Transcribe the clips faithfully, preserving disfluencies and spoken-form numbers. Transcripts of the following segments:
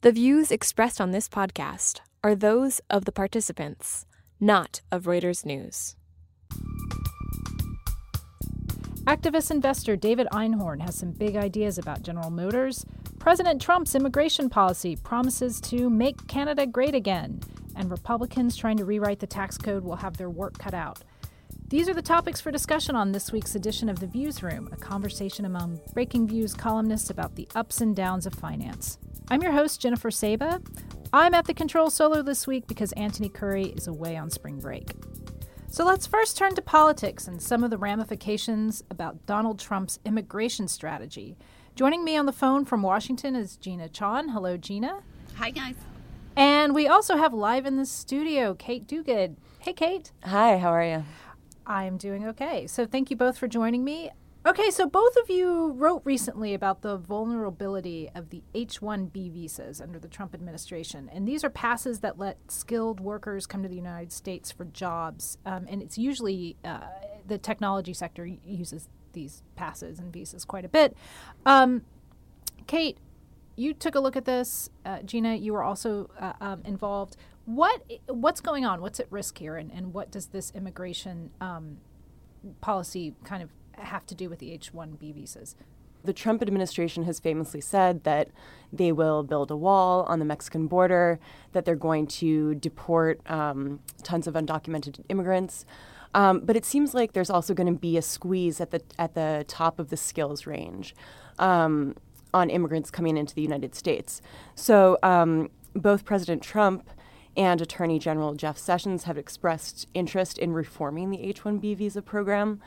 The views expressed on this podcast are those of the participants, not of Reuters News. Activist investor David Einhorn has some big ideas about General Motors. President Trump's immigration policy promises to make Canada great again. And Republicans trying to rewrite the tax code will have their work cut out. These are the topics for discussion on this week's edition of The Views Room, a conversation among Breaking Views columnists about the ups and downs of finance. I'm your host, Jennifer Saba. I'm at the control solo this week because Anthony Curry is away on spring break. So let's first turn to politics and some of the ramifications about Donald Trump's immigration strategy. Joining me on the phone from Washington is Gina Chon. Hello, Gina. Hi, guys. And we also have live in the studio, Kate Duguid. Hey, Kate. Hi, how are you? I'm doing okay. So thank you both for joining me. Okay, so both of you wrote recently about the vulnerability of the H one B visas under the Trump administration. And these are passes that let skilled workers come to the United States for jobs. Um, and it's usually uh, the technology sector uses these passes and visas quite a bit. Um, Kate, you took a look at this. Uh, Gina, you were also uh, um, involved. What What's going on? What's at risk here? And, and what does this immigration um, policy kind of have to do with the H one B visas? The Trump administration has famously said that they will build a wall on the Mexican border, that they're going to deport um, tons of undocumented immigrants. Um, but it seems like there's also going to be a squeeze at the at the top of the skills range um, on immigrants coming into the United States. So um, both President Trump and Attorney General Jeff Sessions have expressed interest in reforming the H one B visa program.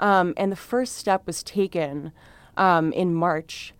Um, and the first step was taken um, in March,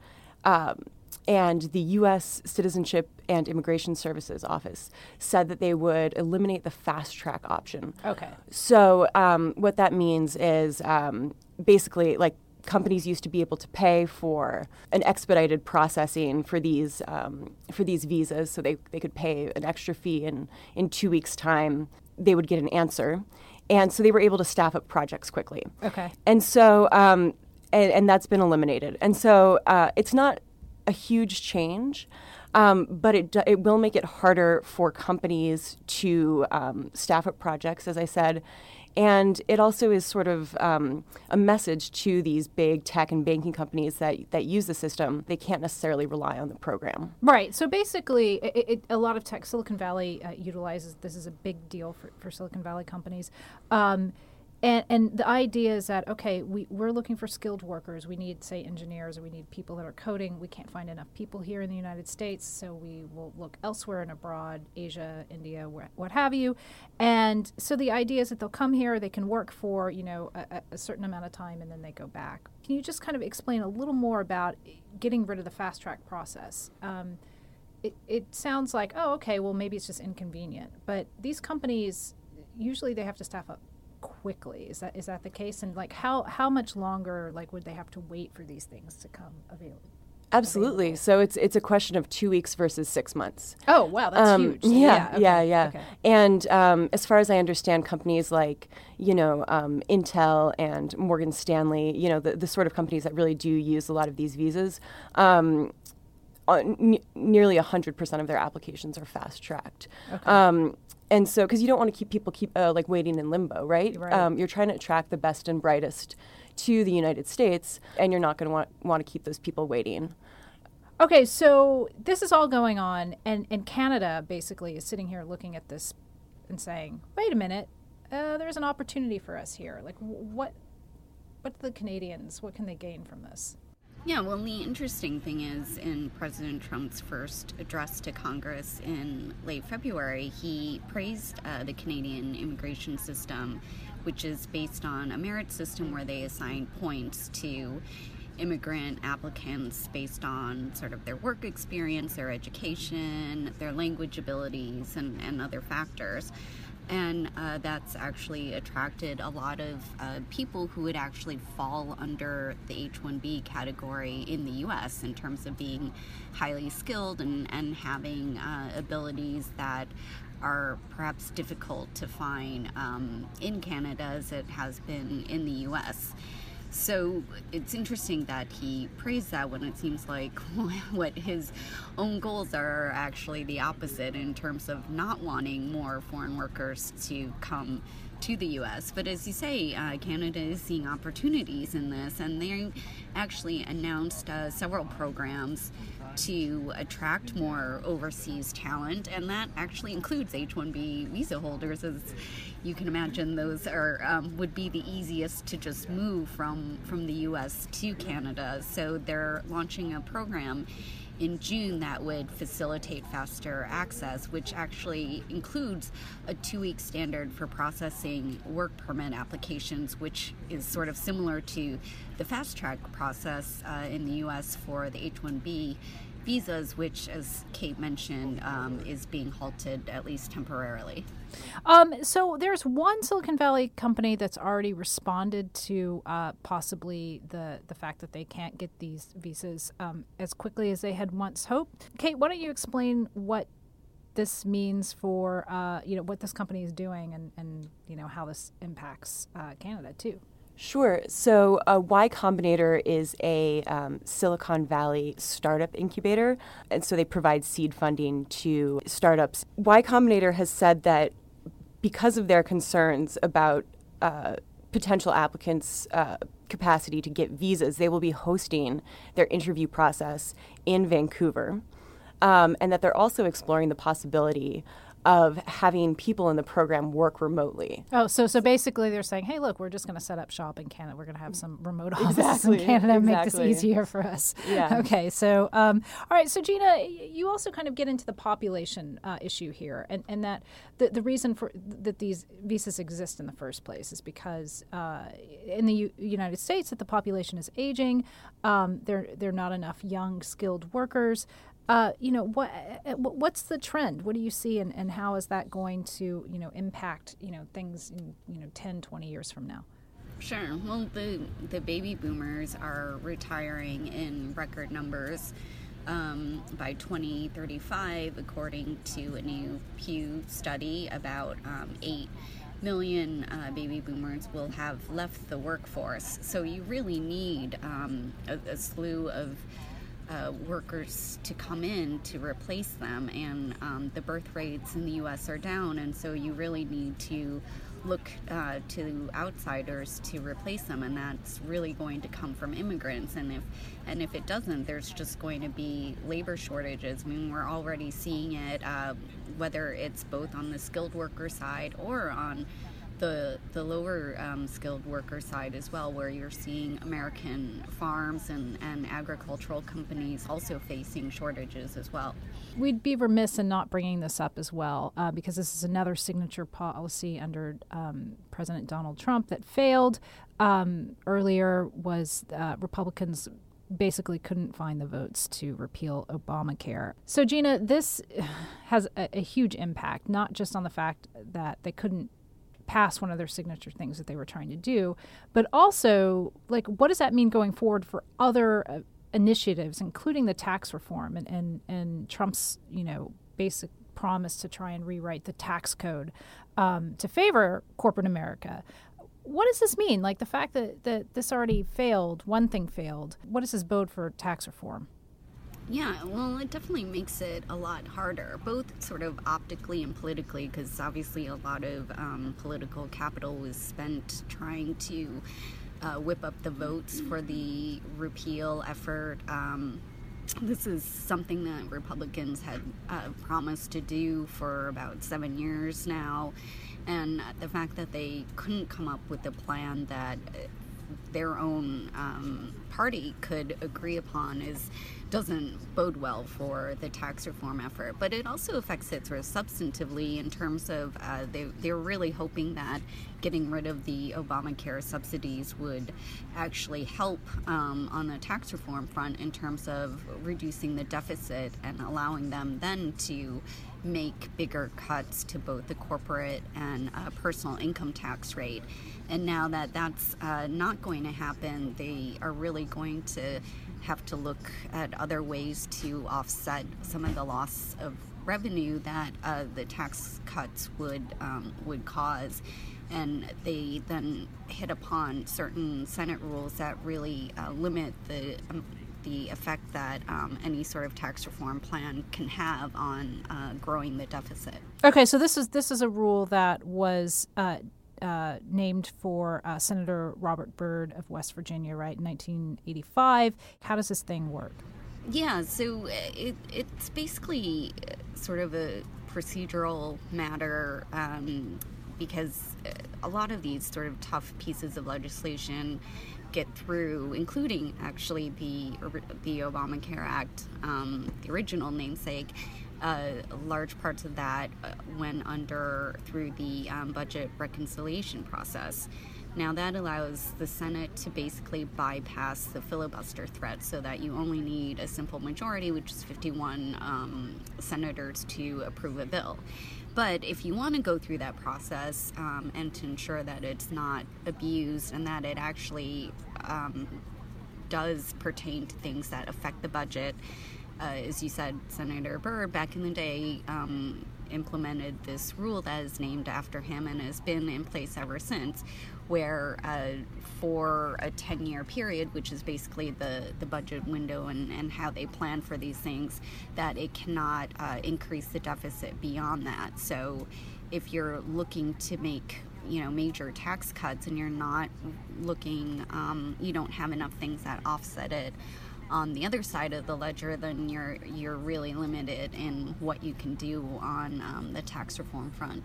um, and the U S Citizenship and Immigration Services Office said that they would eliminate the fast-track option. Okay. So um, what that means is um, basically, like, companies used to be able to pay for an expedited processing for these um, for these visas, so they, they could pay an extra fee, and in two weeks' time they would get an answer. And so they were able to staff up projects quickly. Okay. And so, um, and, and that's been eliminated. And so uh, it's not a huge change, um, but it do, it will make it harder for companies to um, staff up projects, as I said. And it also is sort of um, a message to these big tech and banking companies that, that use the system. They can't necessarily rely on the program. Right. So basically, it, it, a lot of tech, Silicon Valley uh, utilizes, this is a big deal for, for Silicon Valley companies. Um, and, and the idea is that, okay, we, we're looking for skilled workers. We need, say, engineers, or we need people that are coding. We can't find enough people here in the United States, so we will look elsewhere and abroad, Asia, India, wh- what have you. And so the idea is that they'll come here, they can work for, you know, a, a certain amount of time, and then they go back. Can you just kind of explain a little more about getting rid of the fast-track process? Um, it, it sounds like, oh, okay, well, maybe it's just inconvenient. But these companies, usually they have to staff up quickly. Is that is that the case? And like how, how much longer like would they have to wait for these things to come available? Absolutely. Available? So it's it's a question of two weeks versus six months. Oh, wow. That's um, huge. Yeah, yeah, okay. yeah. yeah. Okay. And um, as far as I understand, companies like, you know, um, Intel and Morgan Stanley, you know, the, the sort of companies that really do use a lot of these visas, um, n- nearly one hundred percent of their applications are fast-tracked. Okay. Um, And so, because you don't want to keep people keep uh, like waiting in limbo, right? right. Um, you're trying to attract the best and brightest to the United States, and you're not going to want want to keep those people waiting. Okay, so this is all going on, and, and Canada basically is sitting here looking at this and saying, "Wait a minute, uh, there's an opportunity for us here. Like, what what do the Canadians? What can they gain from this?" Yeah, well, the interesting thing is in President Trump's first address to Congress in late February, he praised uh, the Canadian immigration system, which is based on a merit system where they assign points to immigrant applicants based on sort of their work experience, their education, their language abilities, and, and other factors. And uh, that's actually attracted a lot of uh, people who would actually fall under the H one B category in the U S in terms of being highly skilled and, and having uh, abilities that are perhaps difficult to find um, in Canada as it has been in the U S So it's interesting that he praised that when it seems like what his own goals are actually the opposite in terms of not wanting more foreign workers to come to the U S. But as you say, uh, Canada is seeing opportunities in this, and they actually announced uh, several programs to attract more overseas talent, and that actually includes H one B visa holders. As you can imagine, those are um, would be the easiest to just move from from the U S to Canada. So they're launching a program in June that would facilitate faster access, which actually includes a two-week standard for processing work permit applications, which is sort of similar to the fast-track process uh, in the U S for the H one B visas, which, as Kate mentioned, um, is being halted at least temporarily. Um, so there's one Silicon Valley company that's already responded to uh, possibly the, the fact that they can't get these visas um, as quickly as they had once hoped. Kate, why don't you explain what this means for, uh, you know, what this company is doing and, and you know, how this impacts uh, Canada too? Sure. So uh, Y Combinator is a um, Silicon Valley startup incubator, and so they provide seed funding to startups. Y Combinator has said that because of their concerns about uh, potential applicants' uh, capacity to get visas, they will be hosting their interview process in Vancouver, um, and that they're also exploring the possibility of having people in the program work remotely. Oh, so so basically they're saying, hey, look, we're just going to set up shop in Canada. We're going to have some remote offices exactly, in Canada and exactly. make this easier for us. Yeah. Okay, so, um, all right, so Gina, you also kind of get into the population uh, issue here, and, and that the, the reason for that these visas exist in the first place is because uh, in the U- United States, that the population is aging, um, there, there are not enough young, skilled workers. Uh, you know, what what's the trend? What do you see, and, and how is that going to, you know, impact, you know, things, in, you know, ten, twenty years from now? Sure. Well, the, the baby boomers are retiring in record numbers um, by twenty thirty-five, according to a new Pew study. About um, eight million uh, baby boomers will have left the workforce. So you really need um, a, a slew of Uh, workers to come in to replace them, and um, the birth rates in the U S are down, and so you really need to look uh, to outsiders to replace them, and that's really going to come from immigrants. And if and if it doesn't, there's just going to be labor shortages. I mean, we're already seeing it, uh, whether it's both on the skilled worker side or on the the lower um, skilled worker side as well, where you're seeing American farms and, and agricultural companies also facing shortages as well. We'd be remiss in not bringing this up as well, uh, because this is another signature policy under um, President Donald Trump that failed. Um, earlier was uh, Republicans basically couldn't find the votes to repeal Obamacare. So Gina, this has a, a huge impact, not just on the fact that they couldn't past one of their signature things that they were trying to do, but also, like, what does that mean going forward for other uh, initiatives, including the tax reform and, and, and Trump's, you know, basic promise to try and rewrite the tax code um, to favor corporate America? What does this mean? Like, the fact that, that this already failed, one thing failed, what does this bode for tax reform? Yeah, well, it definitely makes it a lot harder, both sort of optically and politically, because obviously a lot of um, political capital was spent trying to uh, whip up the votes for the repeal effort. Um, this is something that Republicans had uh, promised to do for about seven years now, and the fact that they couldn't come up with a plan that their own um, party could agree upon is doesn't bode well for the tax reform effort. But it also affects it sort of substantively in terms of uh, they, they're really hoping that getting rid of the Obamacare subsidies would actually help um, on the tax reform front in terms of reducing the deficit and allowing them then to make bigger cuts to both the corporate and uh, personal income tax rate. And now that that's uh, not going to happen, they are really going to have to look at other ways to offset some of the loss of revenue that uh, the tax cuts would um, would cause. and they then hit upon certain Senate rules that really uh, limit the um, the effect that um, any sort of tax reform plan can have on uh, growing the deficit. Okay, so this is this is a rule that was uh, uh, named for uh, Senator Robert Byrd of West Virginia, right, in nineteen eighty-five. How does this thing work? Yeah, so it, it's basically sort of a procedural matter um, because a lot of these sort of tough pieces of legislation get through, including actually the the Obamacare Act, um, the original namesake. Uh, large parts of that went under through the um, budget reconciliation process. Now that allows the Senate to basically bypass the filibuster threat so that you only need a simple majority, which is fifty-one um, senators to approve a bill. But if you want to go through that process um, and to ensure that it's not abused and that it actually um, does pertain to things that affect the budget, uh, as you said, Senator Byrd back in the day um, implemented this rule that is named after him and has been in place ever since, where uh, for a ten-year period, which is basically the, the budget window and, and how they plan for these things, that it cannot uh, increase the deficit beyond that. So if you're looking to make, you know, major tax cuts and you're not looking, um, you don't have enough things that offset it on the other side of the ledger, then you're you're really limited in what you can do on um, the tax reform front.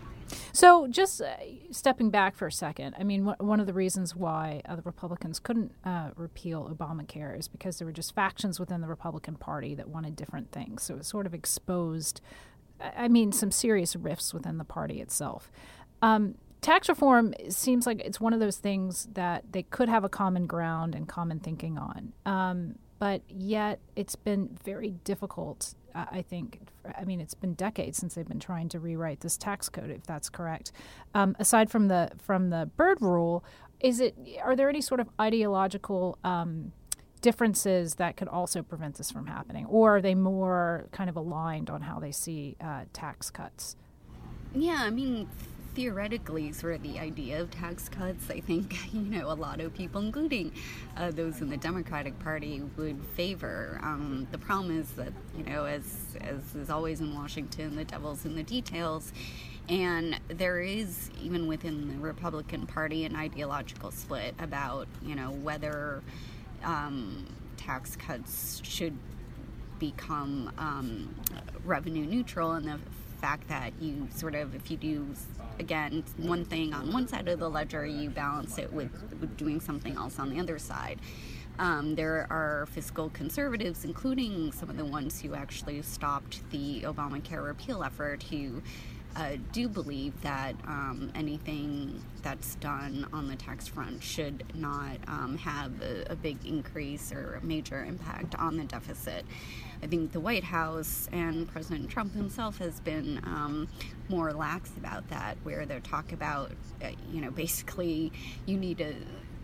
So just uh, stepping back for a second, I mean, wh- one of the reasons why uh, the Republicans couldn't uh, repeal Obamacare is because there were just factions within the Republican Party that wanted different things. So it sort of exposed, I mean, some serious rifts within the party itself. Um, Tax reform seems like it's one of those things that they could have a common ground and common thinking on. Um, but yet it's been very difficult, uh, I think. I mean, it's been decades since they've been trying to rewrite this tax code, if that's correct. Um, aside from the from the Byrd rule, is it are there any sort of ideological um, differences that could also prevent this from happening? Or are they more kind of aligned on how they see uh, tax cuts? Yeah, I mean, theoretically, sort of the idea of tax cuts, I think, you know, a lot of people, including uh, those in the Democratic Party, would favor. Um, the problem is that, you know, as as is always in Washington, the devil's in the details. And there is, even within the Republican Party, an ideological split about, you know, whether um, tax cuts should become um, revenue neutral, and the fact that you sort of, if you do, again, one thing on one side of the ledger, you balance it with, with doing something else on the other side. Um, there are fiscal conservatives, including some of the ones who actually stopped the Obamacare repeal effort, who uh, do believe that um, anything that's done on the tax front should not um, have a, a big increase or a major impact on the deficit. I think the White House and President Trump himself has been um, more lax about that, where they're talk about, uh, you know, basically you need to,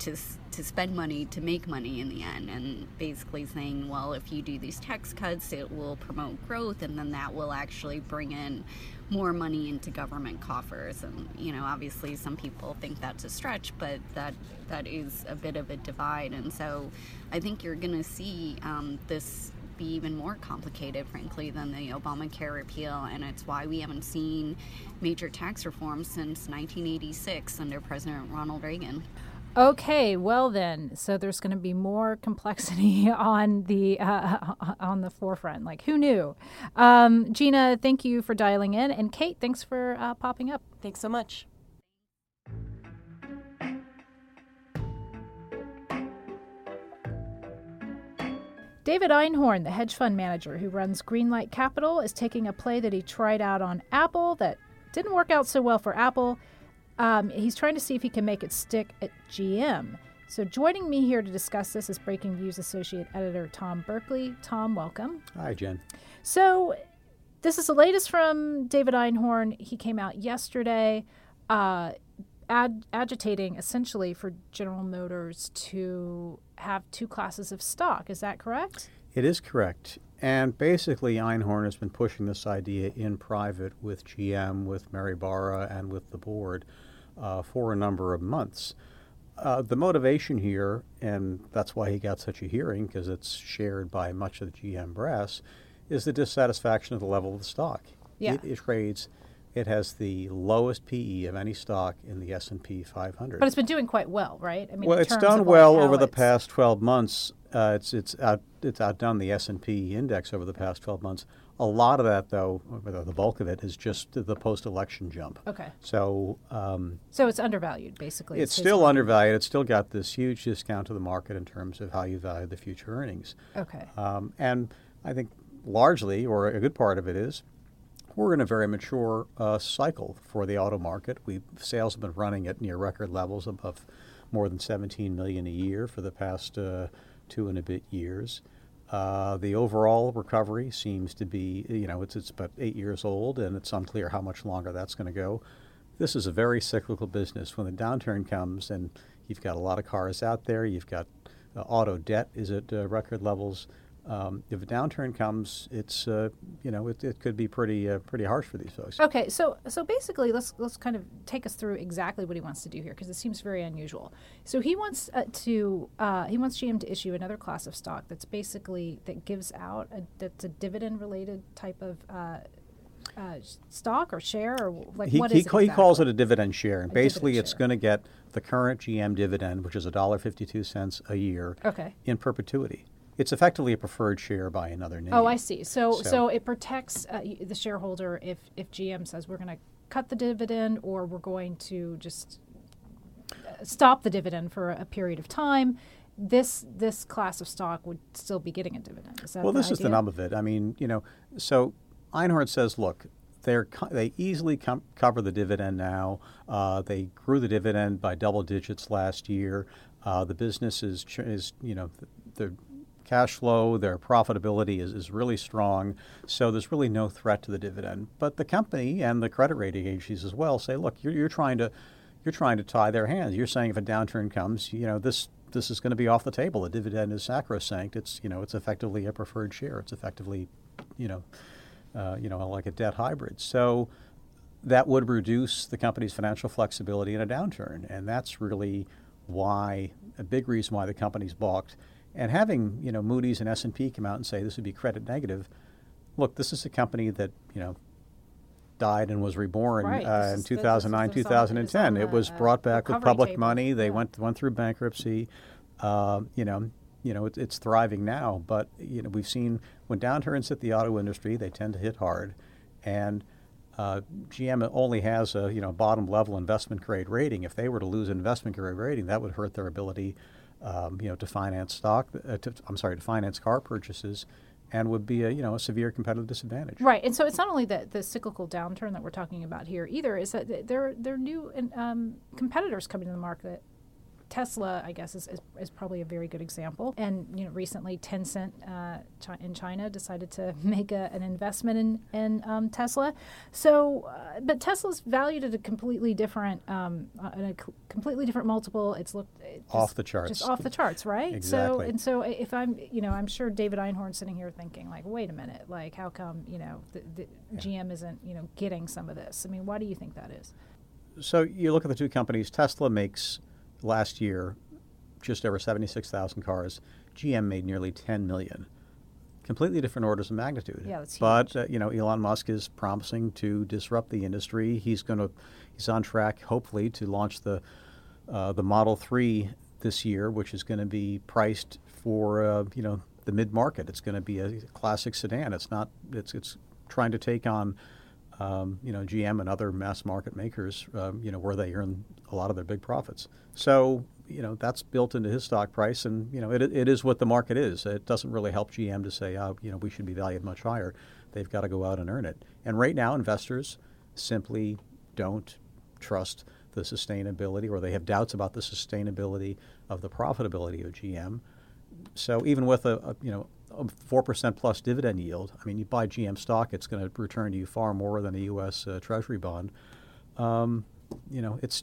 to to spend money to make money in the end, and basically saying, well, if you do these tax cuts, it will promote growth, and then that will actually bring in more money into government coffers. And, you know, obviously some people think that's a stretch, but that that is a bit of a divide. And so I think you're going to see um, this be even more complicated, frankly, than the Obamacare repeal, and it's why we haven't seen major tax reform since nineteen eighty-six under President Ronald Reagan. Okay, well then, so there's going to be more complexity on the uh, on the forefront. Like, who knew? Um, Gina, thank you for dialing in, and Kate, thanks for uh, popping up. Thanks so much. David Einhorn, the hedge fund manager who runs Greenlight Capital, is taking a play that he tried out on Apple that didn't work out so well for Apple. Um, he's trying to see if he can make it stick at G M. So joining me here to discuss this is Breaking Views Associate Editor Tom Berkley. Tom, welcome. Hi, Jen. So this is the latest from David Einhorn. He came out yesterday uh, ad- agitating essentially for General Motors to have two classes of stock. Is that correct? It is correct. And basically, Einhorn has been pushing this idea in private with G M, with Mary Barra, and with the board uh, for a number of months. Uh, the motivation here, and that's why he got such a hearing, because it's shared by much of the G M brass, is the dissatisfaction of the level of the stock. Yeah. It, it trades, it has the lowest P E of any stock in the S and P five hundred. But it's been doing quite well, right? I mean, well, it's done well over the past twelve months. Uh, it's it's out, it's outdone the S and P index over the past twelve months. A lot of that, though, the bulk of it, is just the post-election jump. Okay. So um, so it's undervalued, basically. It's still undervalued. It's still got this huge discount to the market in terms of how you value the future earnings. Okay. Um, and I think largely, or a good part of it is, we're in a very mature uh, cycle for the auto market. We've, sales have been running at near record levels, above more than seventeen million a year for the past uh, two and a bit years. Uh, the overall recovery seems to be, you know, it's it's about eight years old, and it's unclear how much longer that's going to go. This is a very cyclical business. When the downturn comes, and you've got a lot of cars out there, you've got uh, auto debt is at uh, record levels. Um, if a downturn comes, it's uh, you know it, it could be pretty uh, pretty harsh for these folks. Okay, so so basically, let's let's kind of take us through exactly what he wants to do here, because it seems very unusual. So he wants uh, to uh, he wants G M to issue another class of stock that's basically that gives out a, that's a dividend related type of uh, uh, stock or share or like he, what he, is it exactly? He calls it a dividend share, and a basically it's going to get the current G M dividend, which is one dollar and fifty-two cents a year, okay, in perpetuity. It's effectively a preferred share by another name. Oh, I see. So so, so it protects uh, the shareholder if, if G M says we're going to cut the dividend or we're going to just stop the dividend for a period of time. This this class of stock would still be getting a dividend. Is that well, this idea? Is the nub of it. I mean, you know, so Einhorn says, look, they're co- they easily com- cover the dividend now. Uh, they grew the dividend by double digits last year. Uh, the business is, is you know, they're cash flow, their profitability is, is really strong, so there's really no threat to the dividend. But the company and the credit rating agencies as well say, look, you're, you're trying to you're trying to tie their hands. You're saying if a downturn comes, you know, this this is going to be off the table. The dividend is sacrosanct. It's, you know, it's effectively a preferred share. It's effectively, you know, uh, you know, like a debt hybrid. So that would reduce the company's financial flexibility in a downturn, and that's really why a big reason why the company's balked. And having, you know, Moody's and S and P come out and say this would be credit negative, look, this is a company that, you know, died and was reborn right. uh, in two thousand nine, two thousand ten. It was brought back with public table. money. They yeah. went went through bankruptcy. Uh, you know, you know, it, it's thriving now. But, you know, we've seen when downturns hit the auto industry, they tend to hit hard. And uh, G M only has a, you know, bottom level investment grade rating. If they were to lose an investment grade rating, that would hurt their ability Um, you know, to finance stock, uh, to, I'm sorry, to finance car purchases, and would be a, you know, a severe competitive disadvantage. Right, and so it's not only the, the cyclical downturn that we're talking about here either, is that there, there are new um, competitors coming to the market. Tesla, I guess, is, is, is probably a very good example. And, you know, recently Tencent uh, chi- in China decided to make a, an investment in, in um, Tesla. So, uh, but Tesla's valued at a completely different, um, uh, a c- completely different multiple. It's looked it just, off the charts, just off the charts, right? Exactly. So, and so, if I'm, you know, I'm sure David Einhorn sitting here thinking, like, wait a minute, like, how come, you know, the, the yeah. G M isn't, you know, getting some of this? I mean, why do you think that is? So you look at the two companies. Tesla makes last year, just over seventy-six thousand cars. G M made nearly ten million. Completely different orders of magnitude. Yeah, that's huge. But uh, you know, Elon Musk is promising to disrupt the industry. He's going to, he's on track, hopefully, to launch the uh, the Model three this year, which is going to be priced for uh, you know the mid market. It's going to be a classic sedan. It's not. It's it's trying to take on Um, you know, G M and other mass market makers, um, you know, where they earn a lot of their big profits. So, you know, that's built into his stock price, and, you know, it it is what the market is. It doesn't really help G M to say, oh, you know, we should be valued much higher. They've got to go out and earn it. And right now, investors simply don't trust the sustainability, or they have doubts about the sustainability of the profitability of G M. So even with a, a you know, four percent plus dividend yield. I mean, you buy G M stock, it's going to return to you far more than a U S uh, Treasury bond. Um, you know, it's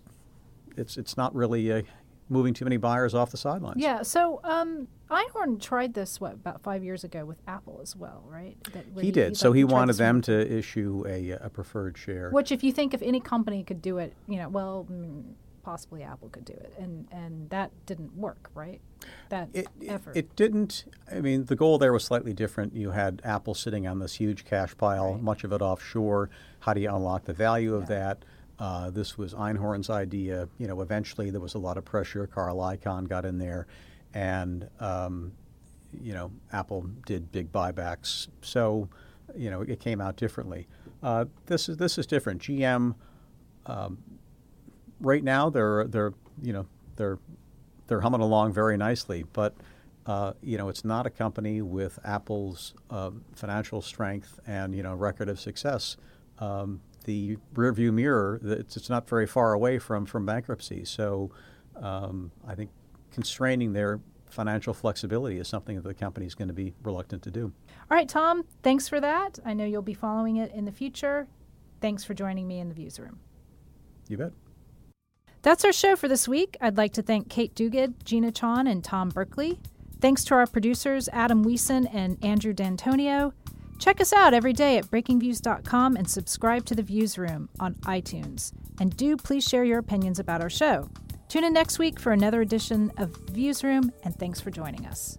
it's it's not really uh, moving too many buyers off the sidelines. Yeah. So um, Einhorn tried this, what, about five years ago with Apple as well, right? That he did. He, so he wanted them to issue a, a preferred share. Which, if you think if any company could do it, you know, well, possibly Apple could do it. And, and that didn't work, right? That it, effort. It, it didn't. I mean, the goal there was slightly different. You had Apple sitting on this huge cash pile, right. Much of it offshore. How do you unlock the value of yeah. that? Uh, this was Einhorn's idea. You know, eventually there was a lot of pressure. Carl Icahn got in there. And, um, you know, Apple did big buybacks. So, you know, it came out differently. Uh, this is this is different. G M, um, right now, they're, they're you know, they're they're humming along very nicely. But, uh, you know, it's not a company with Apple's um, financial strength and, you know, record of success. Um, the rearview mirror, it's, it's not very far away from, from bankruptcy. So um, I think constraining their financial flexibility is something that the company is going to be reluctant to do. All right, Tom, thanks for that. I know you'll be following it in the future. Thanks for joining me in the Views Room. You bet. That's our show for this week. I'd like to thank Kate Duguid, Gina Chon, and Tom Berkley. Thanks to our producers, Adam Weason and Andrew D'Antonio. Check us out every day at breaking views dot com and subscribe to the Views Room on iTunes. And do please share your opinions about our show. Tune in next week for another edition of Views Room, and thanks for joining us.